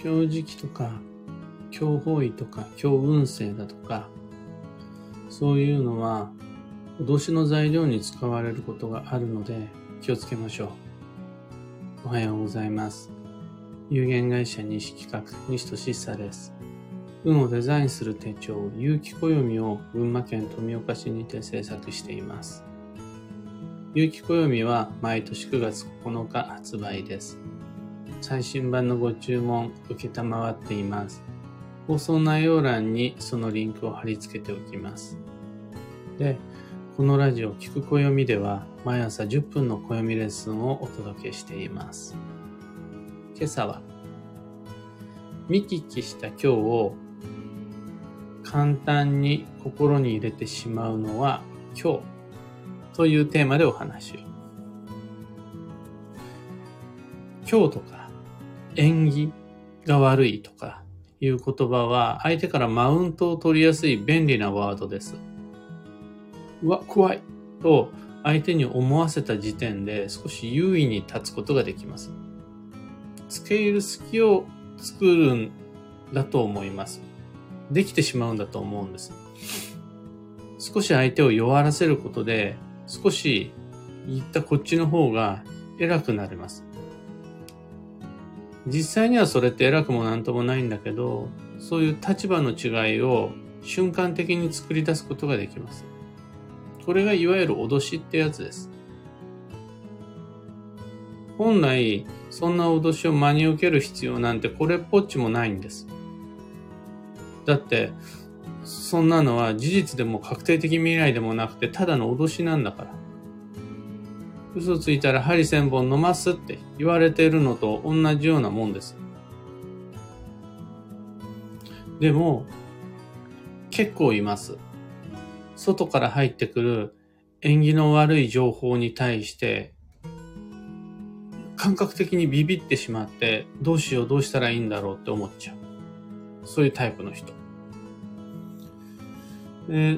強磁気とか強方位とか強運勢だとか、そういうのは脅しの材料に使われることがあるので気をつけましょう。おはようございます。有限会社西企画西俊久です。運をデザインする手帳有機暦を群馬県富岡市にて制作しています。有機暦は毎年9月9日発売です。最新版のご注文承っています。放送内容欄にそのリンクを貼り付けておきます。で、このラジオ聞く暦では毎朝10分の暦レッスンをお届けしています。今朝は見聞きした今日を簡単に心に入れてしまうのは今日というテーマでお話を。今日とか縁起が悪いとかいう言葉は相手からマウントを取りやすい便利なワードです。うわ、怖いと相手に思わせた時点で少し優位に立つことができます。付け入る隙を作るんだと思います。できてしまうんだと思うんです。少し相手を弱らせることで少し言ったこっちの方が偉くなれます。実際にはそれって偉くもなんともないんだけど、そういう立場の違いを瞬間的に作り出すことができます。これがいわゆる脅しってやつです。本来、そんな脅しを真に受ける必要なんてこれっぽっちもないんです。だって、そんなのは事実でも確定的未来でもなくて、ただの脅しなんだから。嘘ついたら針千本飲ますって言われているのと同じようなもんです。でも、結構います。外から入ってくる縁起の悪い情報に対して、感覚的にビビってしまって、どうしようどうしたらいいんだろうって思っちゃう。そういうタイプの人。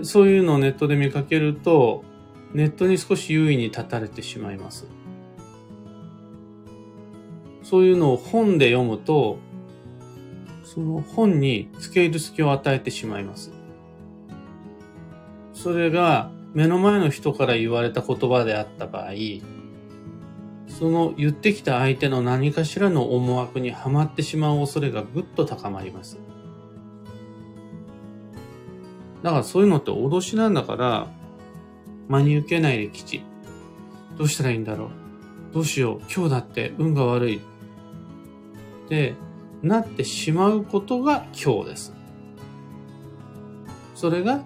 そういうのをネットで見かけると、ネットに少し優位に立たれてしまいます。そういうのを本で読むと、その本に付け入る隙を与えてしまいます。それが目の前の人から言われた言葉であった場合、その言ってきた相手の何かしらの思惑にはまってしまう恐れがぐっと高まります。だからそういうのって脅しなんだから、真に受けないで吉。どうしたらいいんだろう。どうしよう。今日だって運が悪い。ってなってしまうことが今日です。それが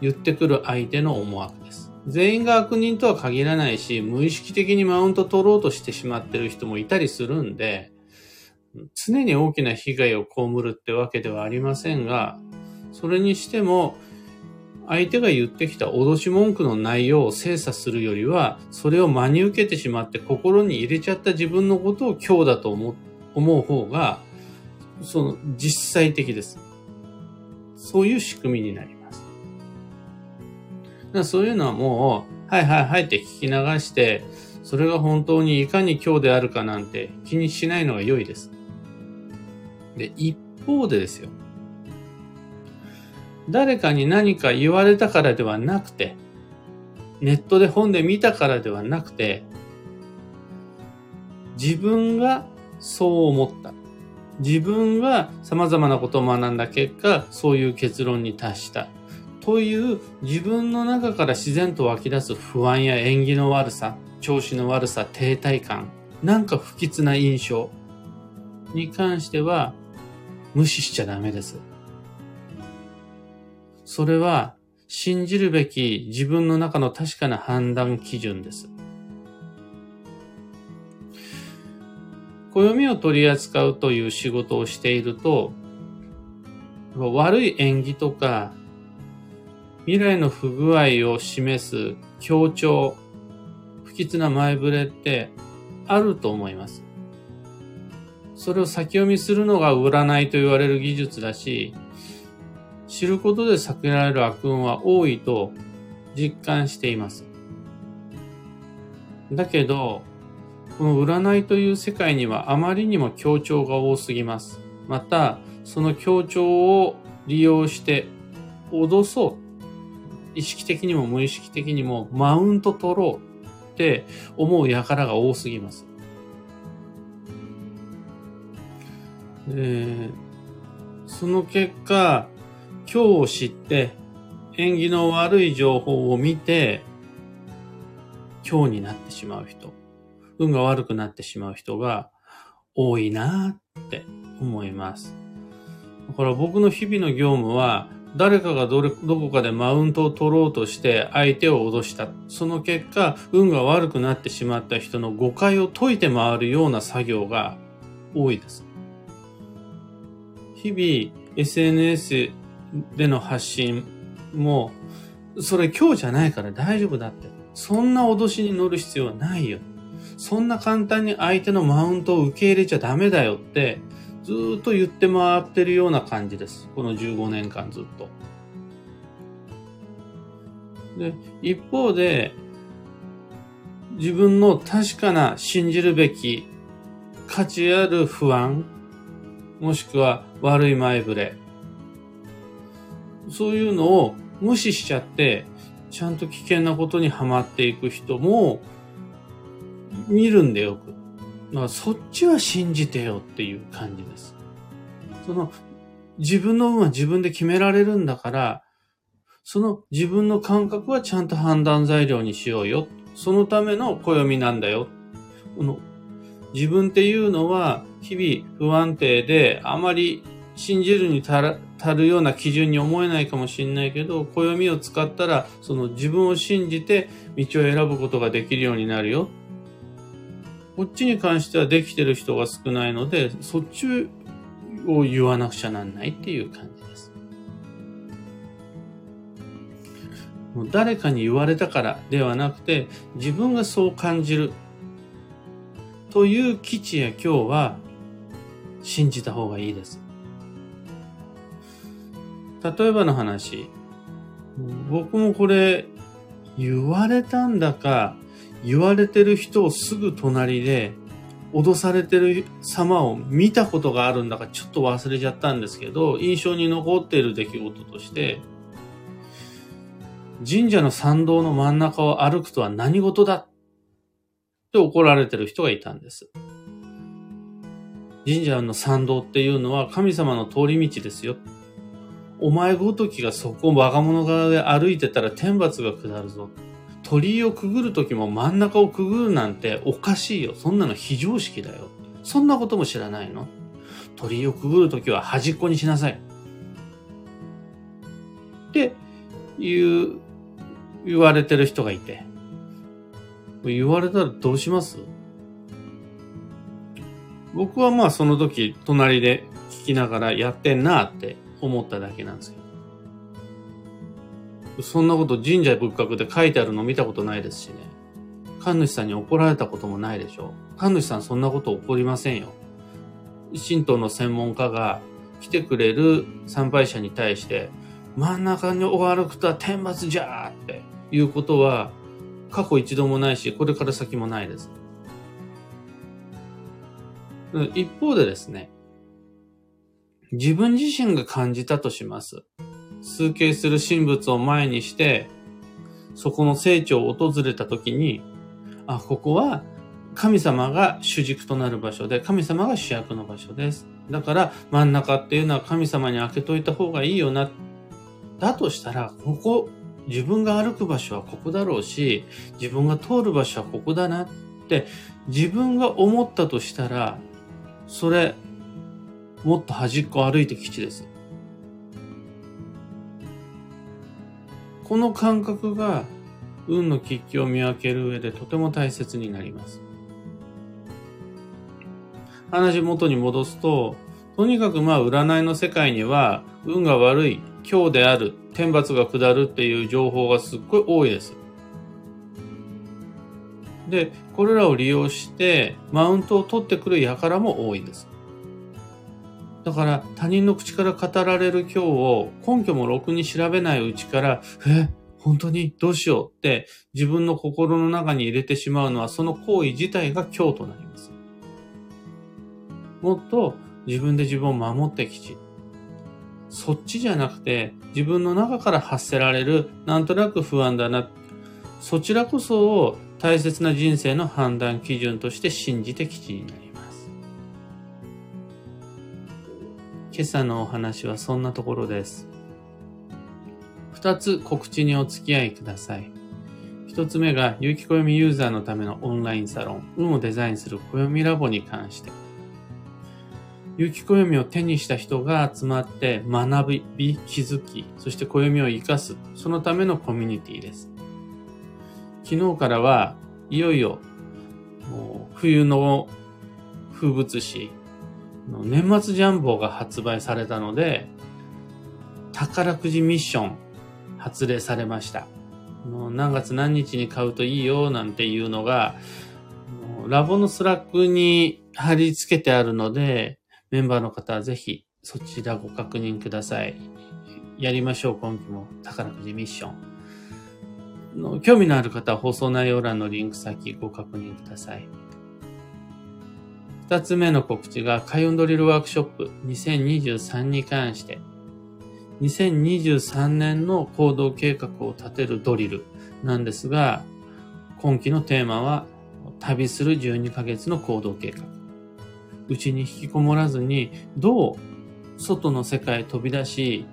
言ってくる相手の思惑です。全員が悪人とは限らないし、無意識的にマウント取ろうとしてしまってる人もいたりするんで、常に大きな被害を被るってわけではありませんが、それにしても、相手が言ってきた脅し文句の内容を精査するよりは、それを真に受けてしまって心に入れちゃった自分のことを今日だと思う方が、その実際的です。そういう仕組みになります。だからそういうのはもう、はいはいはいって聞き流して、それが本当にいかに今日であるかなんて気にしないのが良いです。で、一方でですよ。誰かに何か言われたからではなくて、ネットで本で見たからではなくて、自分がそう思った。自分が様々なことを学んだ結果、そういう結論に達した。という自分の中から自然と湧き出す不安や縁起の悪さ、調子の悪さ、停滞感、なんか不吉な印象に関しては無視しちゃダメです。それは信じるべき自分の中の確かな判断基準です。暦を取り扱うという仕事をしていると、悪い縁起とか未来の不具合を示す強調、不吉な前触れってあると思います。それを先読みするのが占いと言われる技術だし、知ることで避けられる悪運は多いと実感しています。だけど、この占いという世界にはあまりにも強調が多すぎます。またその協調を利用して脅そう、意識的にも無意識的にもマウント取ろうって思う輩が多すぎます。で、その結果、今日を知って縁起の悪い情報を見て今日になってしまう人、運が悪くなってしまう人が多いなって思います。だから僕の日々の業務は、誰かがどこかでマウントを取ろうとして相手を脅した。その結果、運が悪くなってしまった人の誤解を解いて回るような作業が多いです。日々 SNS での発信も、それ今日じゃないから大丈夫だって。そんな脅しに乗る必要はないよ。そんな簡単に相手のマウントを受け入れちゃダメだよって、ずーっと言って回ってるような感じです。この15年間ずっと。で、一方で、自分の確かな信じるべき価値ある不安、もしくは悪い前触れ、そういうのを無視しちゃって、ちゃんと危険なことにはまっていく人も見るんでよく。まあ、そっちは信じてよっていう感じです。その自分の運は自分で決められるんだから、その自分の感覚はちゃんと判断材料にしようよ。そのための暦なんだよ。この自分っていうのは日々不安定であまり信じるに足るような基準に思えないかもしれないけど、暦を使ったらその自分を信じて道を選ぶことができるようになるよ。こっちに関してはできてる人が少ないので、そっちを言わなくちゃなんないっていう感じです。もう誰かに言われたからではなくて、自分がそう感じるという基地や今日は信じた方がいいです。例えばの話、僕もこれ言われたんだか、言われてる人をすぐ隣で脅されてる様を見たことがあるんだかちょっと忘れちゃったんですけど、印象に残っている出来事として、神社の参道の真ん中を歩くとは何事だって怒られてる人がいたんです。神社の参道っていうのは神様の通り道ですよ。お前ごときがそこを我が物顔で歩いてたら天罰が下るぞ。鳥居をくぐるときも真ん中をくぐるなんておかしいよ。そんなの非常識だよ。そんなことも知らないの？鳥居をくぐるときは端っこにしなさい。って言われてる人がいて。言われたらどうします？僕はまあその時隣で聞きながらやってんなって思っただけなんですよ。そんなこと神社仏閣で書いてあるの見たことないですしね。神主さんに怒られたこともないでしょう。神主さんそんなこと起こりませんよ。神道の専門家が来てくれる参拝者に対して、真ん中にお歩くとは天罰じゃーっていうことは過去一度もないし、これから先もないです。一方でですね、自分自身が感じたとします。崇敬する神仏を前にして、そこの聖地を訪れたときに、あ、ここは神様が主軸となる場所で、神様が主役の場所です。だから真ん中っていうのは神様に開けといた方がいいよな。だとしたら、ここ、自分が歩く場所はここだろうし、自分が通る場所はここだなって、自分が思ったとしたら、それ、もっと端っこ歩いて吉です。この感覚が運の吉凶を見分ける上でとても大切になります。話元に戻すと、とにかくまあ占いの世界には運が悪い、凶である、天罰が下るっていう情報がすっごい多いです。で、これらを利用してマウントを取ってくる輩も多いです。だから他人の口から語られる今日を根拠もろくに調べないうちから、本当にどうしようって自分の心の中に入れてしまうのは、その行為自体が今日となります。もっと自分で自分を守ってきち、そっちじゃなくて自分の中から発せられるなんとなく不安だな、そちらこそを大切な人生の判断基準として信じてきちになります。今朝のお話はそんなところです。2つ告知にお付き合いください。1つ目が有機暦ユーザーのためのオンラインサロン、運をデザインする暦ラボに関して、有機暦を手にした人が集まって学び、気づき、そして暦を生かす、そのためのコミュニティです。昨日からはいよいよ冬の風物詩の年末ジャンボが発売されたので、宝くじミッション発令されました。何月何日に買うといいよなんていうのがラボのスラックに貼り付けてあるので、メンバーの方はぜひそちらご確認ください。やりましょう、今期も宝くじミッション。興味のある方は放送内容欄のリンク先ご確認ください。2つ目の告知が開運ドリルワークショップ2023に関して、2023年の行動計画を立てるドリルなんですが、今期のテーマは旅する12ヶ月の行動計画。うちに引きこもらずにどう外の世界へ飛び出し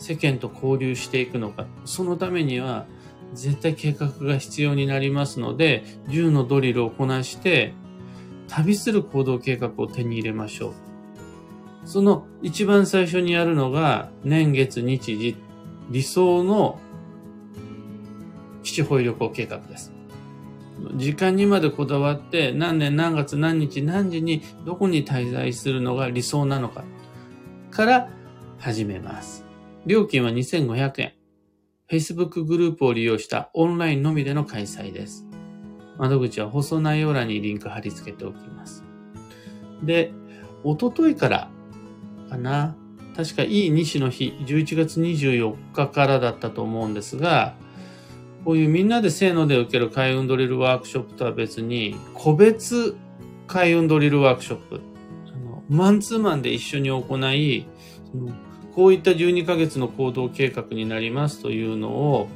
世間と交流していくのか、そのためには絶対計画が必要になりますので、10のドリルをこなして旅する行動計画を手に入れましょう。その一番最初にやるのが年月日時理想の基地方位旅行計画です。時間にまでこだわって何年何月何日何時にどこに滞在するのが理想なのかから始めます。料金は2500円、Facebook グループを利用したオンラインのみでの開催です。窓口は放送内容欄にリンク貼り付けておきます。で、一昨日からかな、確かいい西の日、11月24日からだったと思うんですが、こういうみんなでせーので受ける開運ドリルワークショップとは別に、個別開運ドリルワークショップ、マンツーマンで一緒に行い、こういった12ヶ月の行動計画になりますというのを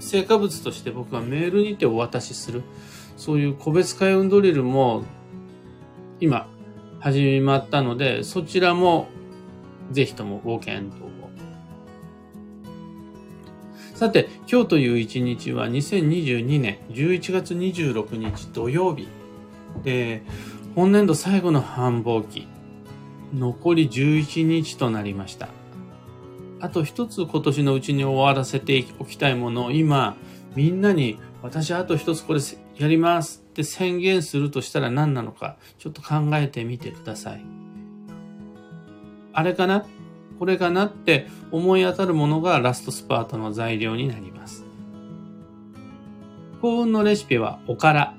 成果物として僕はメールにてお渡しする、そういう個別開運ドリルも今始まったので、そちらもぜひともご検討を。さて、今日という一日は2022年11月26日土曜日で、本年度最後の繁忙期、残り11日となりました。あと一つ今年のうちに終わらせておきたいものを今みんなに私あと一つこれやりますって宣言するとしたら何なのかちょっと考えてみてください。あれかな？これかな？って思い当たるものがラストスパートの材料になります。幸運のレシピはおから。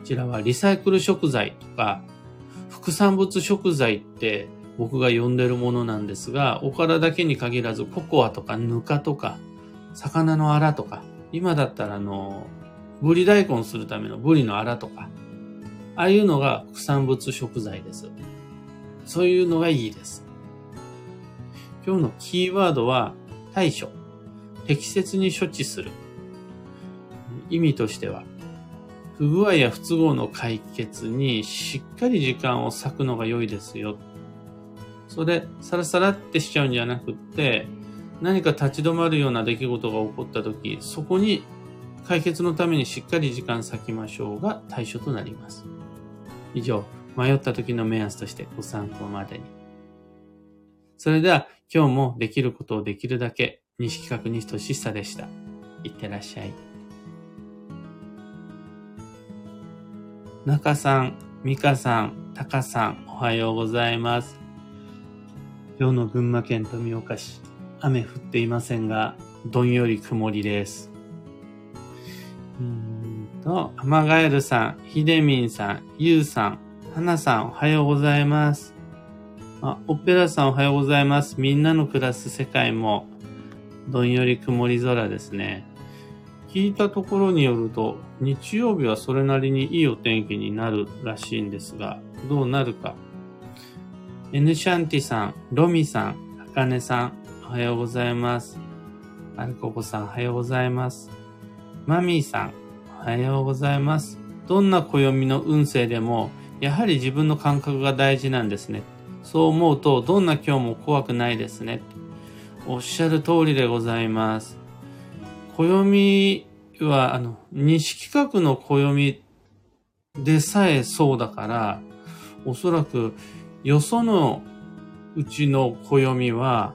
こちらはリサイクル食材とか副産物食材って僕が呼んでるものなんですが、おからだけに限らずココアとかぬかとか魚のアラとか、今だったらブリ大根するためのブリのアラとか、ああいうのが副産物食材です。そういうのがいいです。今日のキーワードは対処、適切に処置する。意味としては不具合や不都合の解決にしっかり時間を割くのが良いですよ。それサラサラってしちゃうんじゃなくって、何か立ち止まるような出来事が起こった時、そこに解決のためにしっかり時間割きましょうが対処となります。以上、迷った時の目安としてご参考までに。それでは今日もできることをできるだけ、西企画西俊久でした。いってらっしゃい。中さん、美香さん、たかさん、おはようございます。今日の群馬県富岡市、雨降っていませんが、どんより曇りです。アマガエルさん、ひでみんさん、ゆうさん、はなさん、おはようございます。あ、オペラさん、おはようございます。みんなの暮らす世界も、どんより曇り空ですね。聞いたところによると、日曜日はそれなりにいいお天気になるらしいんですが、どうなるか。N シャンティさん、ロミさん、はかねさん、おはようございます。アルココさん、おはようございます。マミーさん、おはようございます。どんな暦の運勢でも、やはり自分の感覚が大事なんですね。そう思うと、どんな今日も怖くないですね。おっしゃる通りでございます。暦は、西企画の暦でさえそうだから、おそらく、よそのうちの暦は、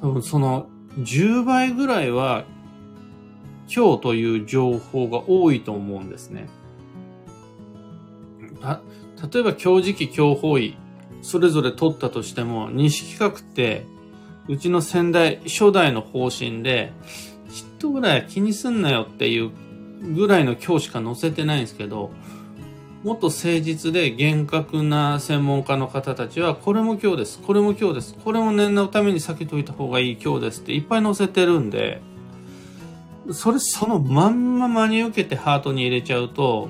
多分その10倍ぐらいは、今日という情報が多いと思うんですね。例えば今日時期、今日方位、それぞれ取ったとしても、西企画って、うちの先代、初代の方針で、ちっとぐらい気にすんなよっていうぐらいの今日しか載せてないんですけど、もっと誠実で厳格な専門家の方たちは、これも今日です、これも今日です、これも念のために避けといた方がいい今日ですっていっぱい載せてるんで、そのまんま真に受けてハートに入れちゃうと、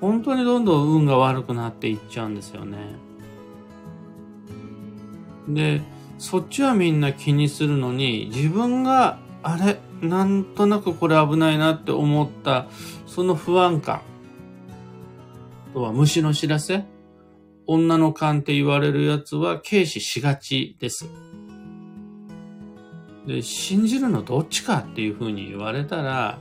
本当にどんどん運が悪くなっていっちゃうんですよね。で、そっちはみんな気にするのに、自分が、あれ、なんとなくこれ危ないなって思った、その不安感。あとは虫の知らせ、女の勘って言われるやつは軽視しがちです。で、信じるのどっちかっていうふうに言われたら、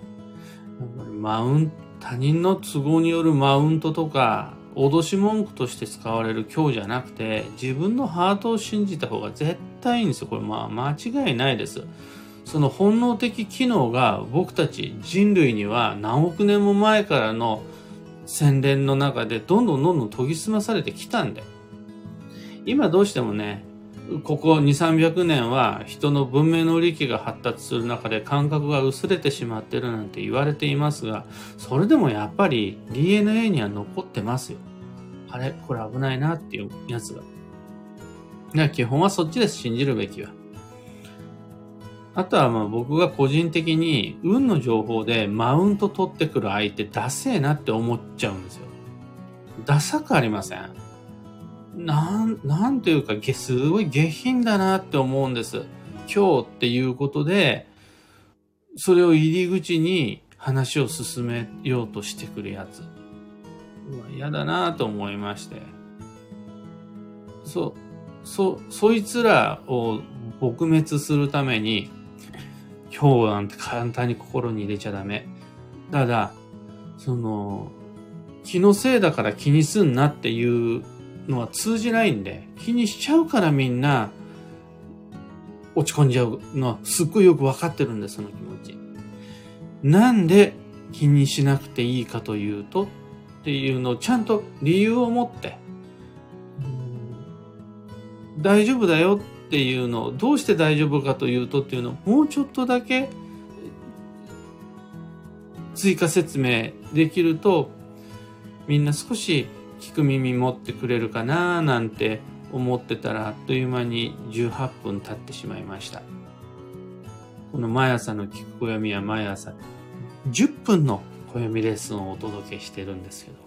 他人の都合によるマウントとか、脅し文句として使われる今日じゃなくて、自分のハートを信じた方が絶対いいんですよ。これ間違いないです。その本能的機能が僕たち人類には何億年も前からの洗練の中でどんどん研ぎ澄まされてきたんで。今どうしてもね、ここ2、300年は人の文明の利器が発達する中で感覚が薄れてしまってるなんて言われていますが、それでもやっぱり DNA には残ってますよ。あれ、これ危ないなっていうやつが。だから基本はそっちです、信じるべきは。あとは僕が個人的に運の情報でマウント取ってくる相手ダセえなって思っちゃうんですよ。ダサくありません？なんというか、すごい下品だなって思うんです。今日っていうことで、それを入り口に話を進めようとしてくるやつ。嫌だなと思いまして。そいつらを撲滅するために、今日なんて簡単に心に入れちゃダメ。ただ、気のせいだから気にすんなっていう、のは通じないんで、気にしちゃうからみんな落ち込んじゃうのはすっごいよくわかってるんです、その気持ち。なんで気にしなくていいかというとっていうのをちゃんと理由を持って、大丈夫だよっていうのを、どうして大丈夫かというとっていうのをもうちょっとだけ追加説明できると、みんな少し聞く耳持ってくれるかなーなんて思ってたら、あっという間に18分経ってしまいました。この毎朝の聞く暦は毎朝10分の暦レッスンをお届けしてるんですけど、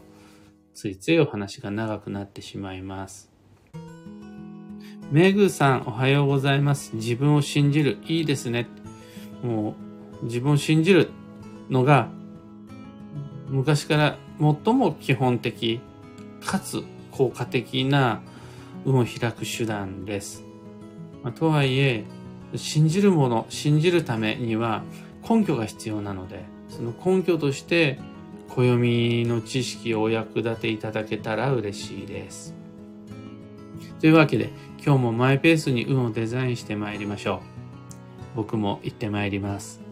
ついついお話が長くなってしまいます。メグさん、おはようございます。自分を信じる、いいですね。もう自分を信じるのが昔から最も基本的かつ効果的な運を開く手段です。とはいえ、信じるもの、信じるためには根拠が必要なので、その根拠として暦の知識をお役立ていただけたら嬉しいです。というわけで、今日もマイペースに運をデザインしてまいりましょう。僕も行ってまいります。